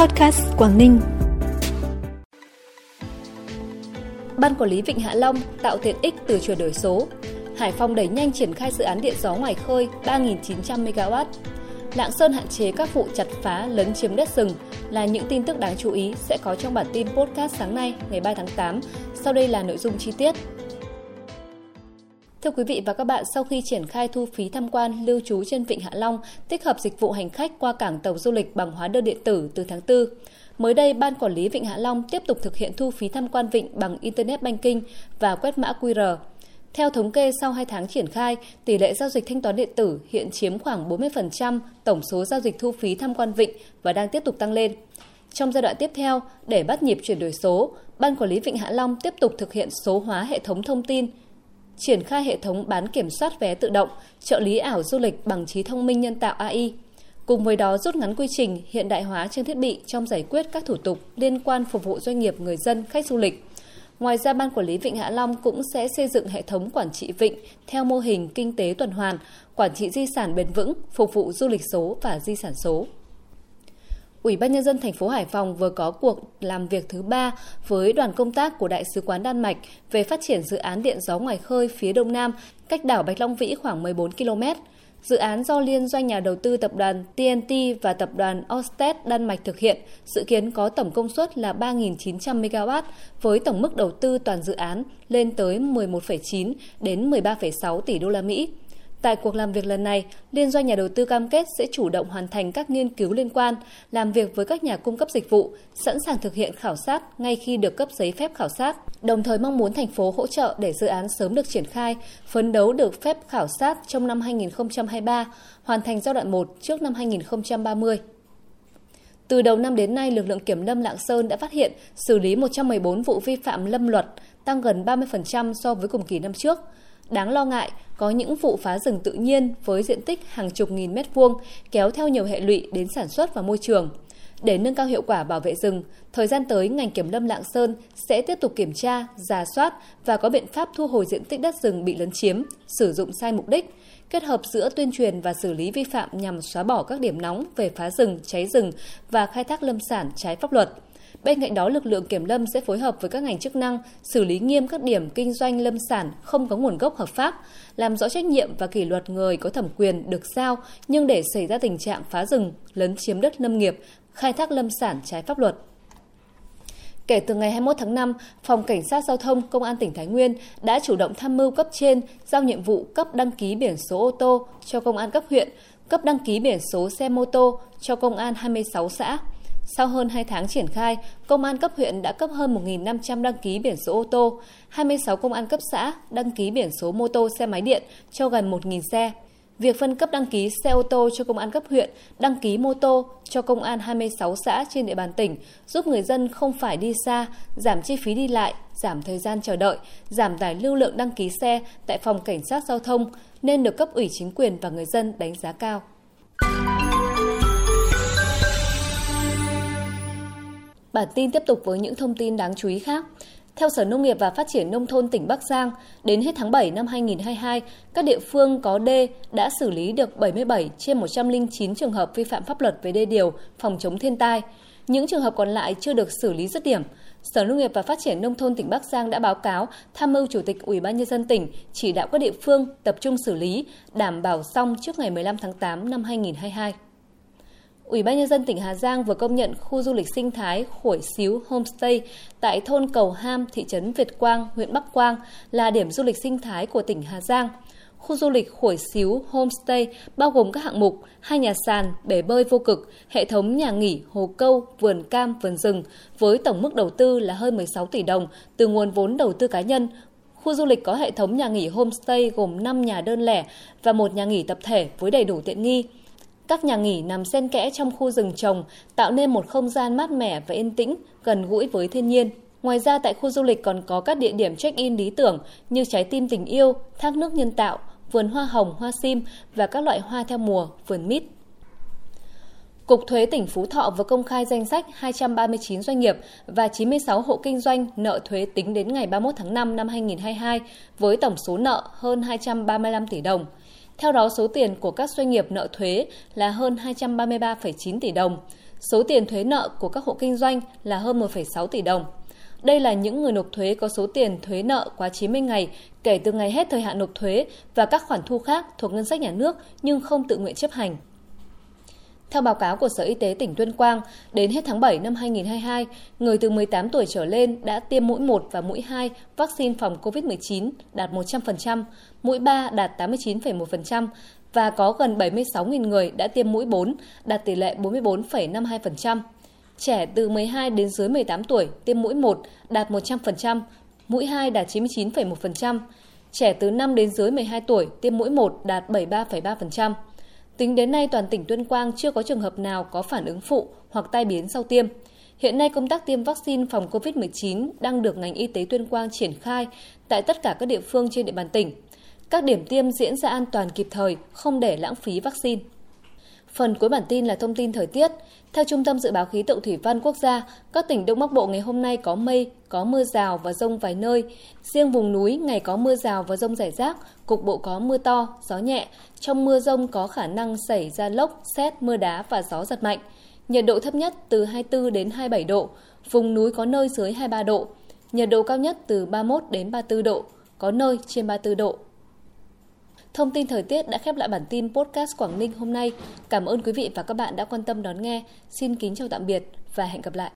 Podcast Quảng Ninh. Ban quản lý Vịnh Hạ Long tạo tiện ích từ chuyển đổi số. Hải Phòng đẩy nhanh triển khai dự án điện gió ngoài khơi 3.900 MW. Lạng Sơn hạn chế các vụ chặt phá lấn chiếm đất rừng là những tin tức đáng chú ý sẽ có trong bản tin podcast sáng nay ngày 3 tháng 8. Sau đây là nội dung chi tiết. Thưa quý vị và các bạn, sau khi triển khai thu phí tham quan lưu trú trên Vịnh Hạ Long, tích hợp dịch vụ hành khách qua cảng tàu du lịch bằng hóa đơn điện tử từ tháng 4, mới đây, Ban Quản lý Vịnh Hạ Long tiếp tục thực hiện thu phí tham quan vịnh bằng Internet Banking và quét mã QR. Theo thống kê, sau 2 tháng triển khai, tỷ lệ giao dịch thanh toán điện tử hiện chiếm khoảng 40% tổng số giao dịch thu phí tham quan vịnh và đang tiếp tục tăng lên. Trong giai đoạn tiếp theo, để bắt nhịp chuyển đổi số, Ban Quản lý Vịnh Hạ Long tiếp tục thực hiện số hóa hệ thống thông tin, triển khai hệ thống bán kiểm soát vé tự động, trợ lý ảo du lịch bằng trí thông minh nhân tạo AI. Cùng với đó rút ngắn quy trình, hiện đại hóa trang thiết bị trong giải quyết các thủ tục liên quan phục vụ doanh nghiệp, người dân, khách du lịch. Ngoài ra, Ban Quản lý Vịnh Hạ Long cũng sẽ xây dựng hệ thống quản trị vịnh theo mô hình kinh tế tuần hoàn, quản trị di sản bền vững, phục vụ du lịch số và di sản số. Ủy ban nhân dân thành phố Hải Phòng vừa có cuộc làm việc thứ 3 với đoàn công tác của Đại sứ quán Đan Mạch về phát triển dự án điện gió ngoài khơi phía đông nam, cách đảo Bạch Long Vĩ khoảng 14 km. Dự án do liên doanh nhà đầu tư tập đoàn TNT và tập đoàn Ørsted Đan Mạch thực hiện, dự kiến có tổng công suất là 3.900 MW với tổng mức đầu tư toàn dự án lên tới 11,9 đến 13,6 tỷ đô la Mỹ. Tại cuộc làm việc lần này, liên doanh nhà đầu tư cam kết sẽ chủ động hoàn thành các nghiên cứu liên quan, làm việc với các nhà cung cấp dịch vụ, sẵn sàng thực hiện khảo sát ngay khi được cấp giấy phép khảo sát. Đồng thời mong muốn thành phố hỗ trợ để dự án sớm được triển khai, phấn đấu được phép khảo sát trong năm 2023, hoàn thành giai đoạn 1 trước năm 2030. Từ đầu năm đến nay, lực lượng kiểm lâm Lạng Sơn đã phát hiện, xử lý 114 vụ vi phạm lâm luật, tăng gần 30% so với cùng kỳ năm trước. Đáng lo ngại, có những vụ phá rừng tự nhiên với diện tích hàng chục nghìn mét vuông kéo theo nhiều hệ lụy đến sản xuất và môi trường. Để nâng cao hiệu quả bảo vệ rừng, thời gian tới ngành kiểm lâm Lạng Sơn sẽ tiếp tục kiểm tra, rà soát và có biện pháp thu hồi diện tích đất rừng bị lấn chiếm, sử dụng sai mục đích, kết hợp giữa tuyên truyền và xử lý vi phạm nhằm xóa bỏ các điểm nóng về phá rừng, cháy rừng và khai thác lâm sản trái pháp luật. Bên cạnh đó, lực lượng kiểm lâm sẽ phối hợp với các ngành chức năng xử lý nghiêm các điểm kinh doanh lâm sản không có nguồn gốc hợp pháp, làm rõ trách nhiệm và kỷ luật người có thẩm quyền được giao nhưng để xảy ra tình trạng phá rừng, lấn chiếm đất lâm nghiệp, khai thác lâm sản trái pháp luật. Kể từ ngày 21 tháng 5, Phòng Cảnh sát Giao thông Công an tỉnh Thái Nguyên đã chủ động tham mưu cấp trên giao nhiệm vụ cấp đăng ký biển số ô tô cho công an cấp huyện, cấp đăng ký biển số xe mô tô cho công an 26 xã. Sau hơn 2 tháng triển khai, công an cấp huyện đã cấp hơn 1.500 đăng ký biển số ô tô, 26 công an cấp xã đăng ký biển số mô tô xe máy điện cho gần 1.000 xe. Việc phân cấp đăng ký xe ô tô cho công an cấp huyện, đăng ký mô tô cho công an 26 xã trên địa bàn tỉnh giúp người dân không phải đi xa, giảm chi phí đi lại, giảm thời gian chờ đợi, giảm tải lưu lượng đăng ký xe tại Phòng Cảnh sát Giao thông nên được cấp ủy chính quyền và người dân đánh giá cao. Bản tin tiếp tục với những thông tin đáng chú ý khác. Theo Sở Nông nghiệp và Phát triển Nông thôn tỉnh Bắc Giang, đến hết tháng 7 năm 2022, các địa phương có đê đã xử lý được 77 trên 109 trường hợp vi phạm pháp luật về đê điều, phòng chống thiên tai. Những trường hợp còn lại chưa được xử lý dứt điểm. Sở Nông nghiệp và Phát triển Nông thôn tỉnh Bắc Giang đã báo cáo tham mưu Chủ tịch Ủy ban nhân dân tỉnh chỉ đạo các địa phương tập trung xử lý, đảm bảo xong trước ngày 15 tháng 8 năm 2022. Ủy ban nhân dân tỉnh Hà Giang vừa công nhận khu du lịch sinh thái Khổi Xíu Homestay tại thôn Cầu Ham, thị trấn Việt Quang, huyện Bắc Quang là điểm du lịch sinh thái của tỉnh Hà Giang. Khu du lịch Khổi Xíu Homestay bao gồm các hạng mục 2 nhà sàn, bể bơi vô cực, hệ thống nhà nghỉ, hồ câu, vườn cam, vườn rừng với tổng mức đầu tư là hơn 16 tỷ đồng từ nguồn vốn đầu tư cá nhân. Khu du lịch có hệ thống nhà nghỉ homestay gồm 5 nhà đơn lẻ và 1 nhà nghỉ tập thể với đầy đủ tiện nghi. Các nhà nghỉ nằm xen kẽ trong khu rừng trồng, tạo nên một không gian mát mẻ và yên tĩnh, gần gũi với thiên nhiên. Ngoài ra, tại khu du lịch còn có các địa điểm check-in lý tưởng như trái tim tình yêu, thác nước nhân tạo, vườn hoa hồng, hoa sim và các loại hoa theo mùa, vườn mít. Cục Thuế tỉnh Phú Thọ vừa công khai danh sách 239 doanh nghiệp và 96 hộ kinh doanh nợ thuế tính đến ngày 31 tháng 5 năm 2022 với tổng số nợ hơn 235 tỷ đồng. Theo đó, số tiền của các doanh nghiệp nợ thuế là hơn 233,9 tỷ đồng. Số tiền thuế nợ của các hộ kinh doanh là hơn 1,6 tỷ đồng. Đây là những người nộp thuế có số tiền thuế nợ quá 90 ngày kể từ ngày hết thời hạn nộp thuế và các khoản thu khác thuộc ngân sách nhà nước nhưng không tự nguyện chấp hành. Theo báo cáo của Sở Y tế tỉnh Tuyên Quang, đến hết tháng 7 năm 2022, người từ 18 tuổi trở lên đã tiêm mũi 1 và mũi 2 vaccine phòng COVID-19 đạt 100%, mũi 3 đạt 89,1% và có gần 76.000 người đã tiêm mũi 4 đạt tỷ lệ 44,52%. Trẻ từ 12 đến dưới 18 tuổi tiêm mũi 1 đạt 100%, mũi 2 đạt 99,1%. Trẻ từ 5 đến dưới 12 tuổi tiêm mũi 1 đạt 73,3%. Tính đến nay, toàn tỉnh Tuyên Quang chưa có trường hợp nào có phản ứng phụ hoặc tai biến sau tiêm. Hiện nay, công tác tiêm vaccine phòng COVID-19 đang được ngành y tế Tuyên Quang triển khai tại tất cả các địa phương trên địa bàn tỉnh. Các điểm tiêm diễn ra an toàn kịp thời, không để lãng phí vaccine. Phần cuối bản tin là thông tin thời tiết. Theo Trung tâm Dự báo khí tượng thủy văn quốc gia, các tỉnh Đông Bắc Bộ ngày hôm nay có mây, có mưa rào và dông vài nơi. Riêng vùng núi ngày có mưa rào và dông rải rác, cục bộ có mưa to, gió nhẹ. Trong mưa dông có khả năng xảy ra lốc, sét, mưa đá và gió giật mạnh. Nhiệt độ thấp nhất từ 24 đến 27 độ, vùng núi có nơi dưới 23 độ. Nhiệt độ cao nhất từ 31 đến 34 độ, có nơi trên 34 độ. Thông tin thời tiết đã khép lại bản tin podcast Quảng Ninh hôm nay. Cảm ơn quý vị và các bạn đã quan tâm đón nghe. Xin kính chào tạm biệt và hẹn gặp lại.